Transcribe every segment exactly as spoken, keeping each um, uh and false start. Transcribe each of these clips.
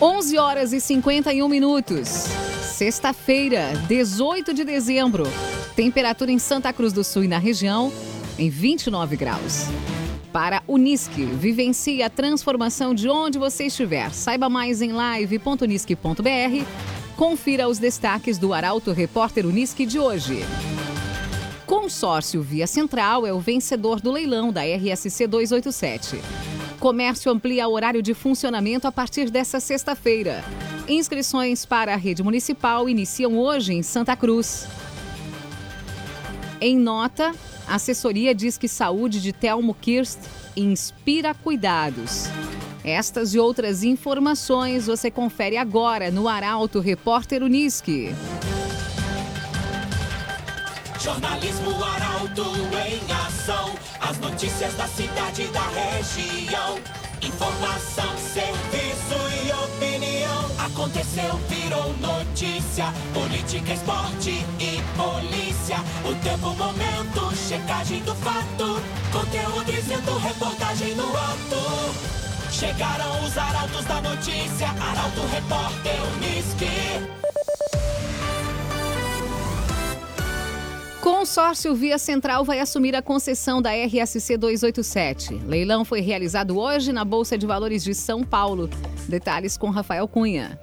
onze horas e cinquenta e um minutos. Sexta-feira, dezoito de dezembro. Temperatura em Santa Cruz do Sul e na região em vinte e nove graus. Para Unisque, vivencie a transformação de onde você estiver. Saiba mais em live ponto unisque ponto br. Confira os destaques do Arauto Repórter Unisque de hoje. Consórcio Via Central é o vencedor do leilão da R S C duzentos e oitenta e sete. Comércio amplia o horário de funcionamento a partir desta sexta-feira. Inscrições para a rede municipal iniciam hoje em Santa Cruz. Em nota, a assessoria diz que saúde de Telmo Kirst inspira cuidados. Estas e outras informações você confere agora no Arauto Repórter Unisque. Jornalismo Arauto em ação. As notícias da cidade e da região. Informação, serviço e opinião. Aconteceu, virou notícia. Política, esporte e polícia. O tempo, momento, checagem do fato. Conteúdo dizendo, reportagem no ato. Chegaram os arautos da notícia. Arauto Repórter Unisque. Consórcio Via Central vai assumir a concessão da R S C duzentos e oitenta e sete. Leilão foi realizado hoje na Bolsa de Valores de São Paulo. Detalhes com Rafael Cunha.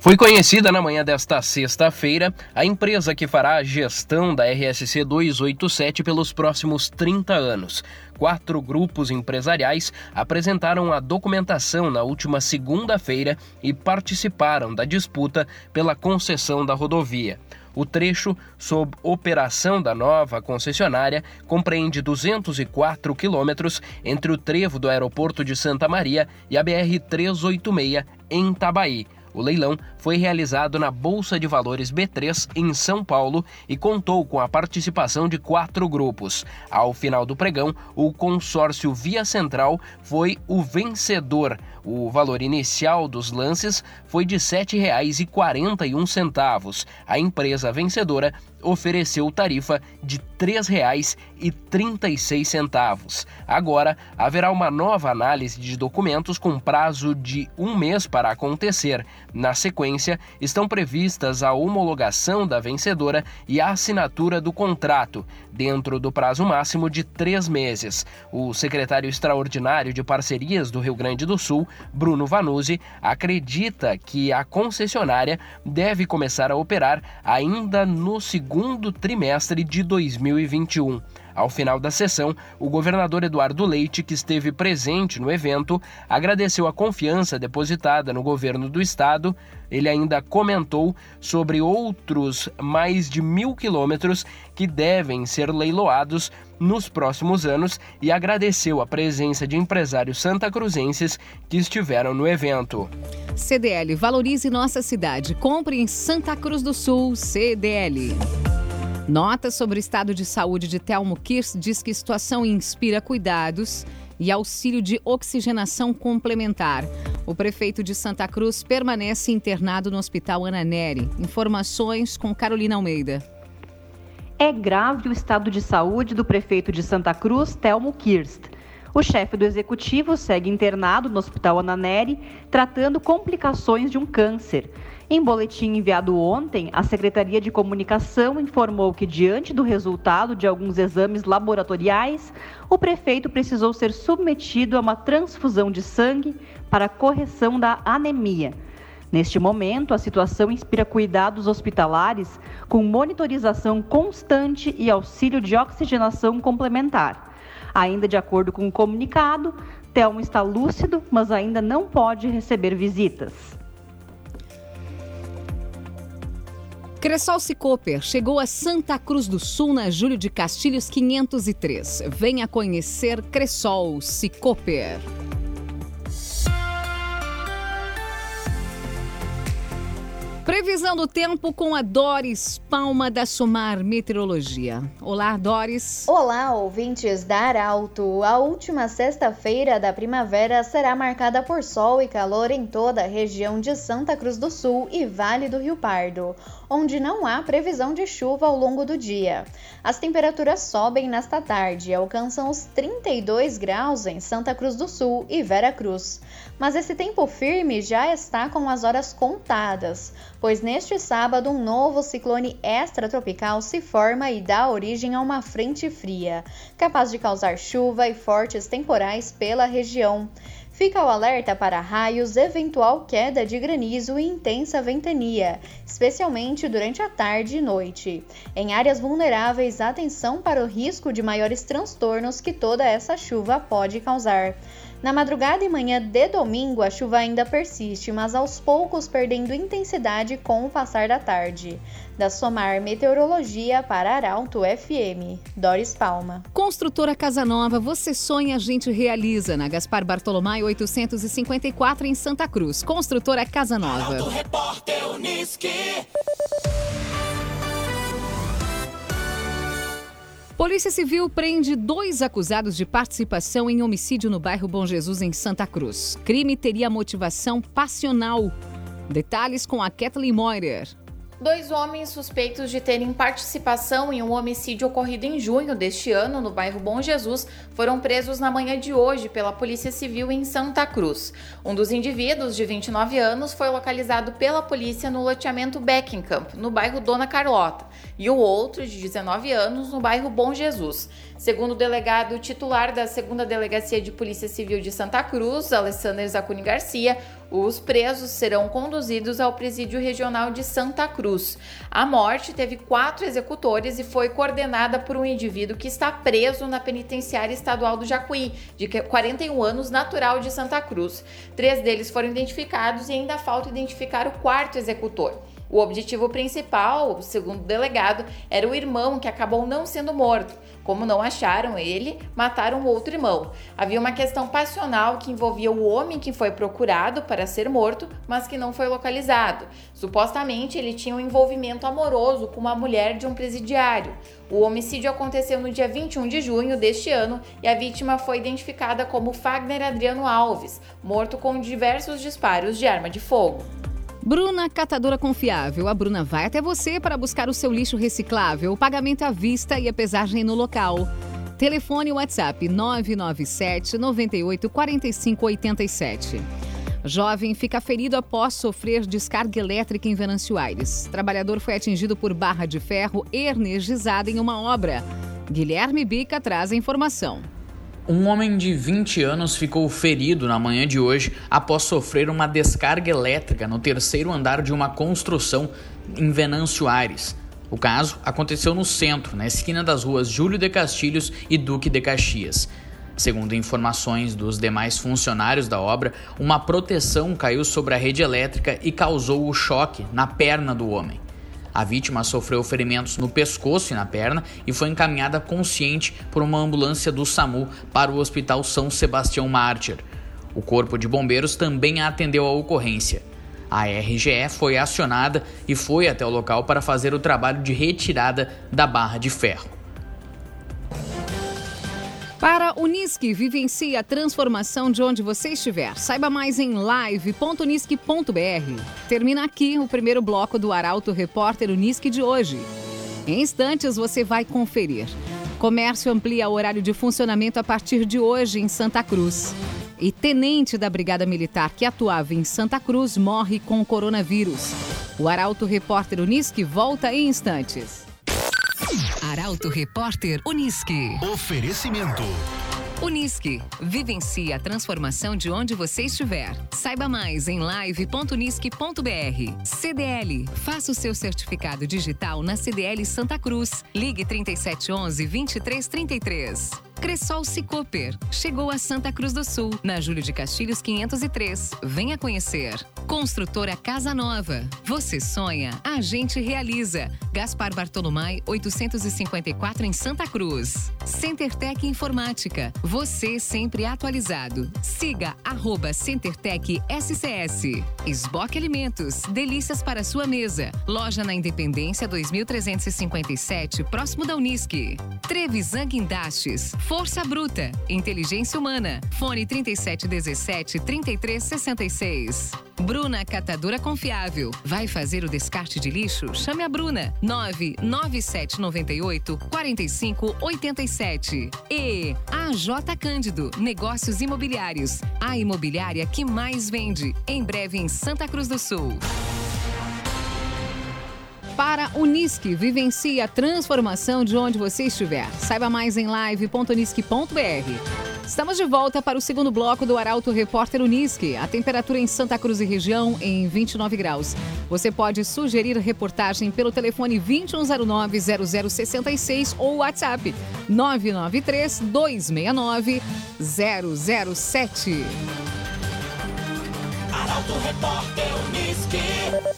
Foi conhecida na manhã desta sexta-feira a empresa que fará a gestão da R S C duzentos e oitenta e sete pelos próximos trinta anos. Quatro grupos empresariais apresentaram a documentação na última segunda-feira e participaram da disputa pela concessão da rodovia. O trecho, sob operação da nova concessionária, compreende duzentos e quatro quilômetros entre o trevo do aeroporto de Santa Maria e a B R trezentos e oitenta e seis em Itabaí. O leilão foi realizado na Bolsa de Valores B três, em São Paulo, e contou com a participação de quatro grupos. Ao final do pregão, o consórcio Via Central foi o vencedor. O valor inicial dos lances foi de sete reais e quarenta e um centavos. A empresa vencedora ofereceu tarifa de três reais e trinta e seis centavos. Agora, haverá uma nova análise de documentos com prazo de um mês para acontecer. Na sequência, estão previstas a homologação da vencedora e a assinatura do contrato, dentro do prazo máximo de três meses. O secretário extraordinário de Parcerias do Rio Grande do Sul, Bruno Vanuzzi, acredita que a concessionária deve começar a operar ainda no segundo trimestre de dois mil e vinte e um. Ao final da sessão, o governador Eduardo Leite, que esteve presente no evento, agradeceu a confiança depositada no governo do estado. Ele ainda comentou sobre outros mais de mil quilômetros que devem ser leiloados nos próximos anos e agradeceu a presença de empresários santacruzenses que estiveram no evento. C D L, valorize nossa cidade. Compre em Santa Cruz do Sul, C D L. Nota sobre o estado de saúde de Telmo Kirst diz que a situação inspira cuidados e auxílio de oxigenação complementar. O prefeito de Santa Cruz permanece internado no Hospital Ana Nery. Informações com Carolina Almeida. É grave o estado de saúde do prefeito de Santa Cruz, Telmo Kirst. O chefe do executivo segue internado no Hospital Ana Nery, tratando complicações de um câncer. Em boletim enviado ontem, a Secretaria de Comunicação informou que, diante do resultado de alguns exames laboratoriais, o prefeito precisou ser submetido a uma transfusão de sangue para correção da anemia. Neste momento, a situação inspira cuidados hospitalares com monitorização constante e auxílio de oxigenação complementar. Ainda de acordo com o comunicado, Telmo está lúcido, mas ainda não pode receber visitas. Cresol Sicoper chegou a Santa Cruz do Sul, na Júlio de Castilhos quinhentos e três. Venha conhecer Cresol Sicoper. Previsão do tempo com a Doris Palma, da Somar Meteorologia. Olá, Doris. Olá, ouvintes da Arauto. A última sexta-feira da primavera será marcada por sol e calor em toda a região de Santa Cruz do Sul e Vale do Rio Pardo, onde não há previsão de chuva ao longo do dia. As temperaturas sobem nesta tarde e alcançam os trinta e dois graus em Santa Cruz do Sul e Vera Cruz. Mas esse tempo firme já está com as horas contadas, pois neste sábado um novo ciclone extratropical se forma e dá origem a uma frente fria, capaz de causar chuva e fortes temporais pela região. Fica o alerta para raios, eventual queda de granizo e intensa ventania, especialmente durante a tarde e noite. Em áreas vulneráveis, atenção para o risco de maiores transtornos que toda essa chuva pode causar. Na madrugada e manhã de domingo, a chuva ainda persiste, mas aos poucos perdendo intensidade com o passar da tarde. Da Somar Meteorologia para Arauto F M, Doris Palma. Construtora Casa Nova, você sonha, a gente realiza. Na Gaspar Bartolomé oitocentos e cinquenta e quatro, em Santa Cruz. Construtora Casa Nova. Arauto Repórter Unisc. Polícia Civil prende dois acusados de participação em homicídio no bairro Bom Jesus, em Santa Cruz. Crime teria motivação passional. Detalhes com a Kathleen Moyer. Dois homens suspeitos de terem participação em um homicídio ocorrido em junho deste ano no bairro Bom Jesus foram presos na manhã de hoje pela Polícia Civil em Santa Cruz. Um dos indivíduos, de vinte e nove anos, foi localizado pela polícia no loteamento Beckenkamp, no bairro Dona Carlota, e o outro, de dezenove anos, no bairro Bom Jesus. Segundo o delegado titular da segunda Delegacia de Polícia Civil de Santa Cruz, Alessandro Zacuni Garcia, os presos serão conduzidos ao Presídio Regional de Santa Cruz. A morte teve quatro executores e foi coordenada por um indivíduo que está preso na Penitenciária Estadual do Jacuí, de quarenta e um anos, natural de Santa Cruz. Três deles foram identificados e ainda falta identificar o quarto executor. O objetivo principal, segundo o delegado, era o irmão, que acabou não sendo morto. Como não acharam ele, mataram outro irmão. Havia uma questão passional que envolvia o homem que foi procurado para ser morto, mas que não foi localizado. Supostamente, ele tinha um envolvimento amoroso com uma mulher de um presidiário. O homicídio aconteceu no dia vinte e um de junho deste ano e a vítima foi identificada como Fagner Adriano Alves, morto com diversos disparos de arma de fogo. Bruna, catadora confiável. A Bruna vai até você para buscar o seu lixo reciclável, o pagamento à vista e a pesagem no local. Telefone WhatsApp nove nove sete, nove oito quatro cinco oito sete. Jovem fica ferido após sofrer descarga elétrica em Venâncio Aires. Trabalhador foi atingido por barra de ferro energizada em uma obra. Guilherme Bica traz a informação. Um homem de vinte anos ficou ferido na manhã de hoje após sofrer uma descarga elétrica no terceiro andar de uma construção em Venâncio Aires. O caso aconteceu no centro, na esquina das ruas Júlio de Castilhos e Duque de Caxias. Segundo informações dos demais funcionários da obra, uma proteção caiu sobre a rede elétrica e causou o choque na perna do homem. A vítima sofreu ferimentos no pescoço e na perna e foi encaminhada consciente por uma ambulância do SAMU para o Hospital São Sebastião Mártir. O Corpo de Bombeiros também atendeu a ocorrência. A R G E foi acionada e foi até o local para fazer o trabalho de retirada da barra de ferro. Para Unisc, vivencie a transformação de onde você estiver. Saiba mais em live ponto unisc ponto b r. Termina aqui o primeiro bloco do Arauto Repórter Unisc de hoje. Em instantes você vai conferir. Comércio amplia o horário de funcionamento a partir de hoje em Santa Cruz. E tenente da Brigada Militar que atuava em Santa Cruz morre com o coronavírus. O Arauto Repórter Unisc volta em instantes. Arauto Repórter Unisque. Oferecimento. Unisque. Vivencie a transformação de onde você estiver. Saiba mais em live ponto unisc ponto b r. C D L. Faça o seu certificado digital na C D L Santa Cruz. Ligue trinta e sete onze, vinte e três trinta e três. Cresol Sicoper. Chegou a Santa Cruz do Sul, na Júlio de Castilhos quinhentos e três. Venha conhecer. Construtora Casa Nova. Você sonha, a gente realiza. Gaspar Bartolomé oitocentos e cinquenta e quatro, em Santa Cruz. CenterTech Informática. Você sempre atualizado. Siga arroba Centertec S C S. Esboque Alimentos, delícias para sua mesa. Loja na Independência dois mil trezentos e cinquenta e sete, próximo da Unisc. Trevisan Guindastes, Força Bruta, Inteligência Humana. Fone trinta e sete dezessete, trinta e três sessenta e seis. Bruna Catadora Confiável. Vai fazer o descarte de lixo? Chame a Bruna. nove nove sete nove oito, quatro cinco oito sete. E A J Cândido, Negócios Imobiliários. A imobiliária que mais vende. Em breve em Santa Cruz do Sul. Para Unisc, vivencie a transformação de onde você estiver. Saiba mais em live ponto unisc ponto br. Estamos de volta para o segundo bloco do Arauto Repórter Unisc. A temperatura em Santa Cruz e região em vinte e nove graus. Você pode sugerir reportagem pelo telefone vinte e um zero nove, zero zero seis seis ou WhatsApp nove nove três, dois seis nove, zero zero sete. Arauto Repórter Unisc.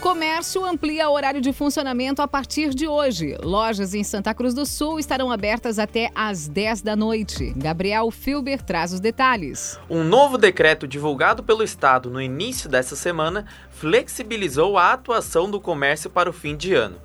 Comércio amplia horário de funcionamento a partir de hoje. Lojas em Santa Cruz do Sul estarão abertas até às dez da noite. Gabriel Filber traz os detalhes. Um novo decreto divulgado pelo Estado no início dessa semana flexibilizou a atuação do comércio para o fim de ano.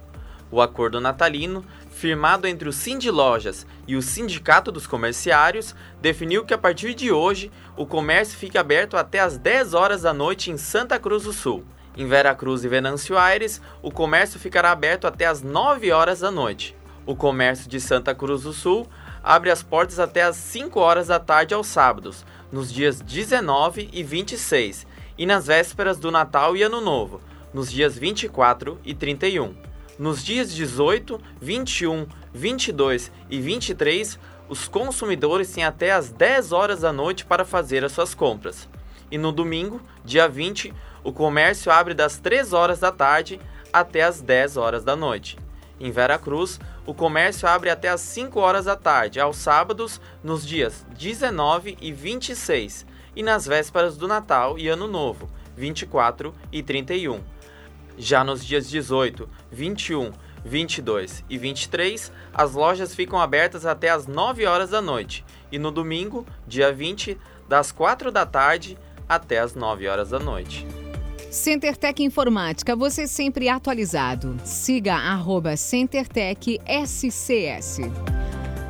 O acordo natalino, firmado entre o Sindilojas e o Sindicato dos Comerciários, definiu que a partir de hoje o comércio fica aberto até às dez horas da noite em Santa Cruz do Sul. Em Veracruz e Venâncio Aires, o comércio ficará aberto até às nove horas da noite. O comércio de Santa Cruz do Sul abre as portas até às cinco horas da tarde aos sábados, nos dias dezenove e vinte e seis, e nas vésperas do Natal e Ano Novo, nos dias vinte e quatro e trinta e um. Nos dias dezoito, vinte e um, vinte e dois e vinte e três, os consumidores têm até às dez horas da noite para fazer as suas compras. E no domingo, dia vinte, o comércio abre das três horas da tarde até as dez horas da noite. Em Veracruz, o comércio abre até as cinco horas da tarde, aos sábados, nos dias dezenove e vinte e seis, e nas vésperas do Natal e Ano Novo, vinte e quatro e trinta e um. Já nos dias dezoito, vinte e um, vinte e dois e vinte e três, as lojas ficam abertas até as nove horas da noite, e no domingo, dia vinte, das quatro da tarde até as nove horas da noite. Centertec Informática, você sempre atualizado. Siga arroba Centertec S C S.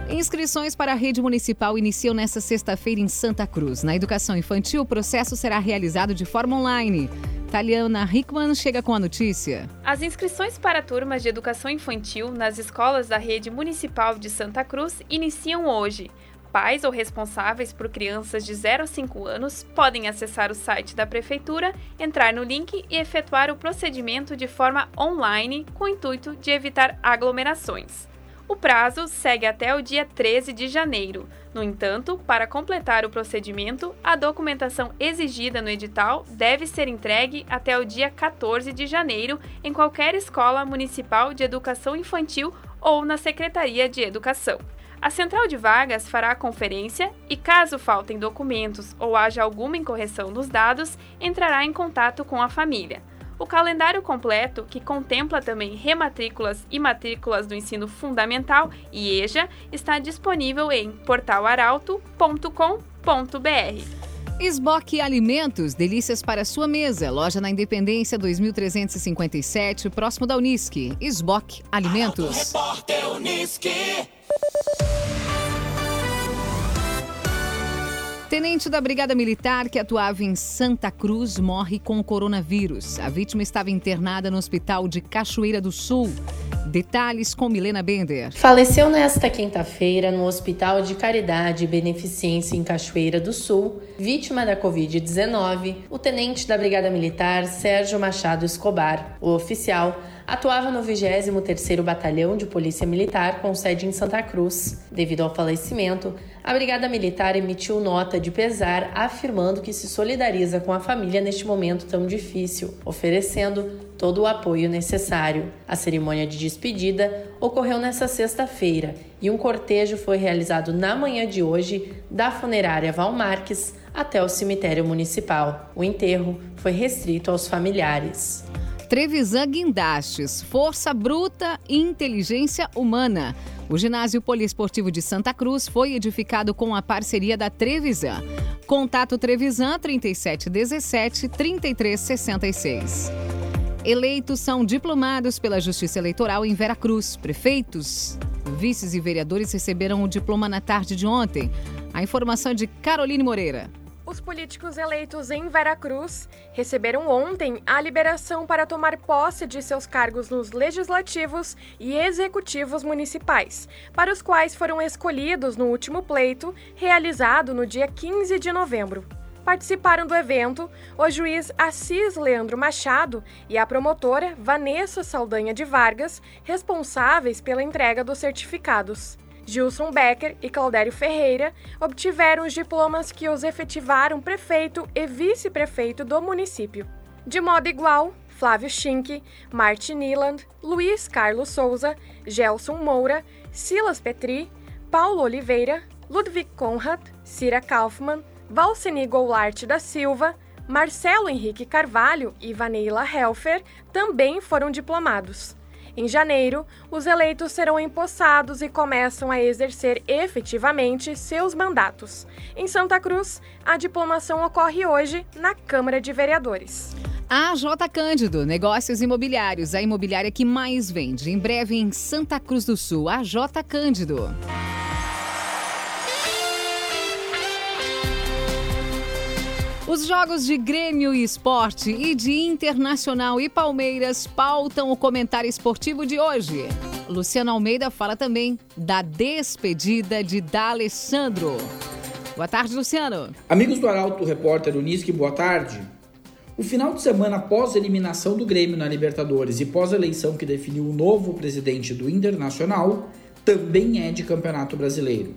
Inscrições para a rede municipal iniciam nesta sexta-feira em Santa Cruz. Na educação infantil, o processo será realizado de forma online. Taliana Hickman chega com a notícia. As inscrições para turmas de educação infantil nas escolas da rede municipal de Santa Cruz iniciam hoje. Pais ou responsáveis por crianças de zero a cinco anos podem acessar o site da Prefeitura, entrar no link e efetuar o procedimento de forma online com o intuito de evitar aglomerações. O prazo segue até o dia treze de janeiro. No entanto, para completar o procedimento, a documentação exigida no edital deve ser entregue até o dia quatorze de janeiro em qualquer escola municipal de educação infantil ou na Secretaria de Educação. A Central de Vagas fará a conferência e, caso faltem documentos ou haja alguma incorreção nos dados, entrará em contato com a família. O calendário completo, que contempla também rematrículas e matrículas do ensino fundamental e EJA, está disponível em portal arauto ponto com ponto br. Esboque Alimentos, delícias para sua mesa. Loja na Independência dois mil trezentos e cinquenta e sete, próximo da Unisc. Esboque Alimentos. Tenente da Brigada Militar que atuava em Santa Cruz morre com coronavírus. A vítima estava internada no Hospital de Cachoeira do Sul. Detalhes com Milena Bender. Faleceu nesta quinta-feira no Hospital de Caridade e Beneficência em Cachoeira do Sul, vítima da covid dezenove, o tenente da Brigada Militar Sérgio Machado Escobar. O oficial atuava no vigésimo terceiro Batalhão de Polícia Militar com sede em Santa Cruz. Devido ao falecimento, a Brigada Militar emitiu nota de pesar afirmando que se solidariza com a família neste momento tão difícil, oferecendo todo o apoio necessário. A cerimônia de despedida ocorreu nesta sexta-feira e um cortejo foi realizado na manhã de hoje da funerária Valmarques até o cemitério municipal. O enterro foi restrito aos familiares. Trevisan Guindastes, Força Bruta e Inteligência Humana. O Ginásio Poliesportivo de Santa Cruz foi edificado com a parceria da Trevisan. Contato Trevisan trinta e sete dezessete, trinta e três sessenta e seis. Eleitos são diplomados pela Justiça Eleitoral em Veracruz. Prefeitos, vices e vereadores receberam o diploma na tarde de ontem. A informação é de Caroline Moreira. Os políticos eleitos em Veracruz receberam ontem a liberação para tomar posse de seus cargos nos legislativos e executivos municipais, para os quais foram escolhidos no último pleito, realizado no dia quinze de novembro. Participaram do evento o juiz Assis Leandro Machado e a promotora Vanessa Saldanha de Vargas, responsáveis pela entrega dos certificados. Gilson Becker e Claudério Ferreira obtiveram os diplomas que os efetivaram prefeito e vice-prefeito do município. De modo igual, Flávio Schinck, Martin Niland, Luiz Carlos Souza, Gelson Moura, Silas Petri, Paulo Oliveira, Ludwig Conrad, Cira Kaufmann, Valceni Goulart da Silva, Marcelo Henrique Carvalho e Vaneila Helfer também foram diplomados. Em janeiro, os eleitos serão empossados e começam a exercer efetivamente seus mandatos. Em Santa Cruz, a diplomação ocorre hoje na Câmara de Vereadores. A J. Cândido, Negócios Imobiliários, a imobiliária que mais vende. Em breve, em Santa Cruz do Sul, a J. Cândido. Os jogos de Grêmio e Esporte e de Internacional e Palmeiras pautam o comentário esportivo de hoje. Luciano Almeida fala também da despedida de D'Alessandro. Boa tarde, Luciano. Amigos do Arauto, repórter Unisque, boa tarde. O final de semana após a eliminação do Grêmio na Libertadores e pós a eleição que definiu o novo presidente do Internacional também é de Campeonato Brasileiro.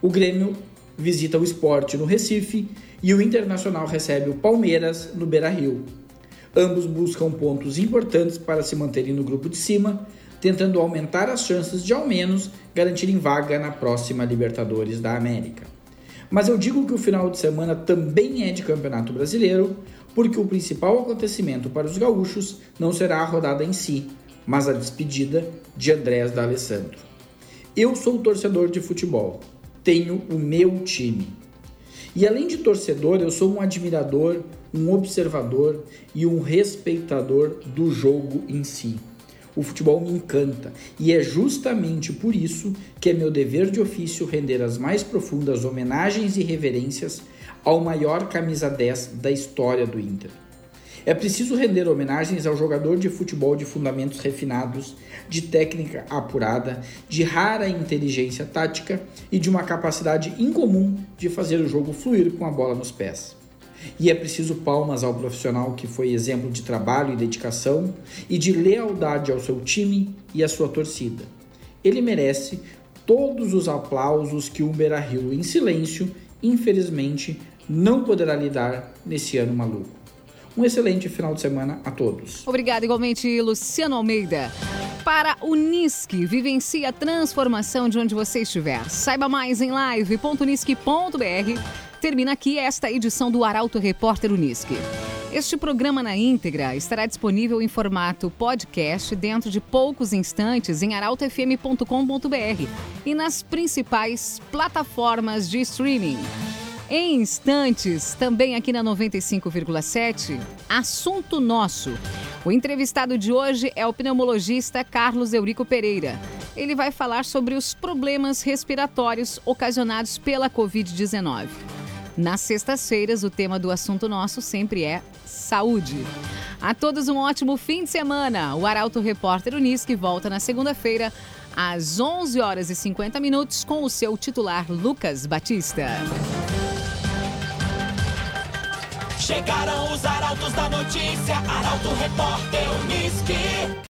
O Grêmio visita o Sport no Recife e o Internacional recebe o Palmeiras no Beira-Rio. Ambos buscam pontos importantes para se manterem no grupo de cima, tentando aumentar as chances de ao menos garantirem vaga na próxima Libertadores da América. Mas eu digo que o final de semana também é de Campeonato Brasileiro, porque o principal acontecimento para os gaúchos não será a rodada em si, mas a despedida de Andrés D'Alessandro. Eu sou torcedor de futebol. Tenho o meu time. E além de torcedor, eu sou um admirador, um observador e um respeitador do jogo em si. O futebol me encanta e é justamente por isso que é meu dever de ofício render as mais profundas homenagens e reverências ao maior camisa dez da história do Inter. É preciso render homenagens ao jogador de futebol de fundamentos refinados, de técnica apurada, de rara inteligência tática e de uma capacidade incomum de fazer o jogo fluir com a bola nos pés. E é preciso palmas ao profissional que foi exemplo de trabalho e dedicação e de lealdade ao seu time e à sua torcida. Ele merece todos os aplausos que o Beira-Rio, em silêncio, infelizmente, não poderá lhe dar nesse ano maluco. Um excelente final de semana a todos. Obrigada igualmente, Luciano Almeida. Para o Unisque, vivencie a transformação de onde você estiver. Saiba mais em live ponto unisque ponto b r. Termina aqui esta edição do Arauto Repórter Unisque. Este programa na íntegra estará disponível em formato podcast dentro de poucos instantes em arauto f m ponto com ponto b r e nas principais plataformas de streaming. Em instantes, também aqui na noventa e cinco vírgula sete, assunto nosso. O entrevistado de hoje é o pneumologista Carlos Eurico Pereira. Ele vai falar sobre os problemas respiratórios ocasionados pela covid dezenove. Nas sextas-feiras, o tema do assunto nosso sempre é saúde. A todos um ótimo fim de semana. O Arauto Repórter Unisque volta na segunda-feira, às onze horas e cinquenta minutos, com o seu titular Lucas Batista. Chegaram os arautos da notícia, Arauto Repórter Unisque.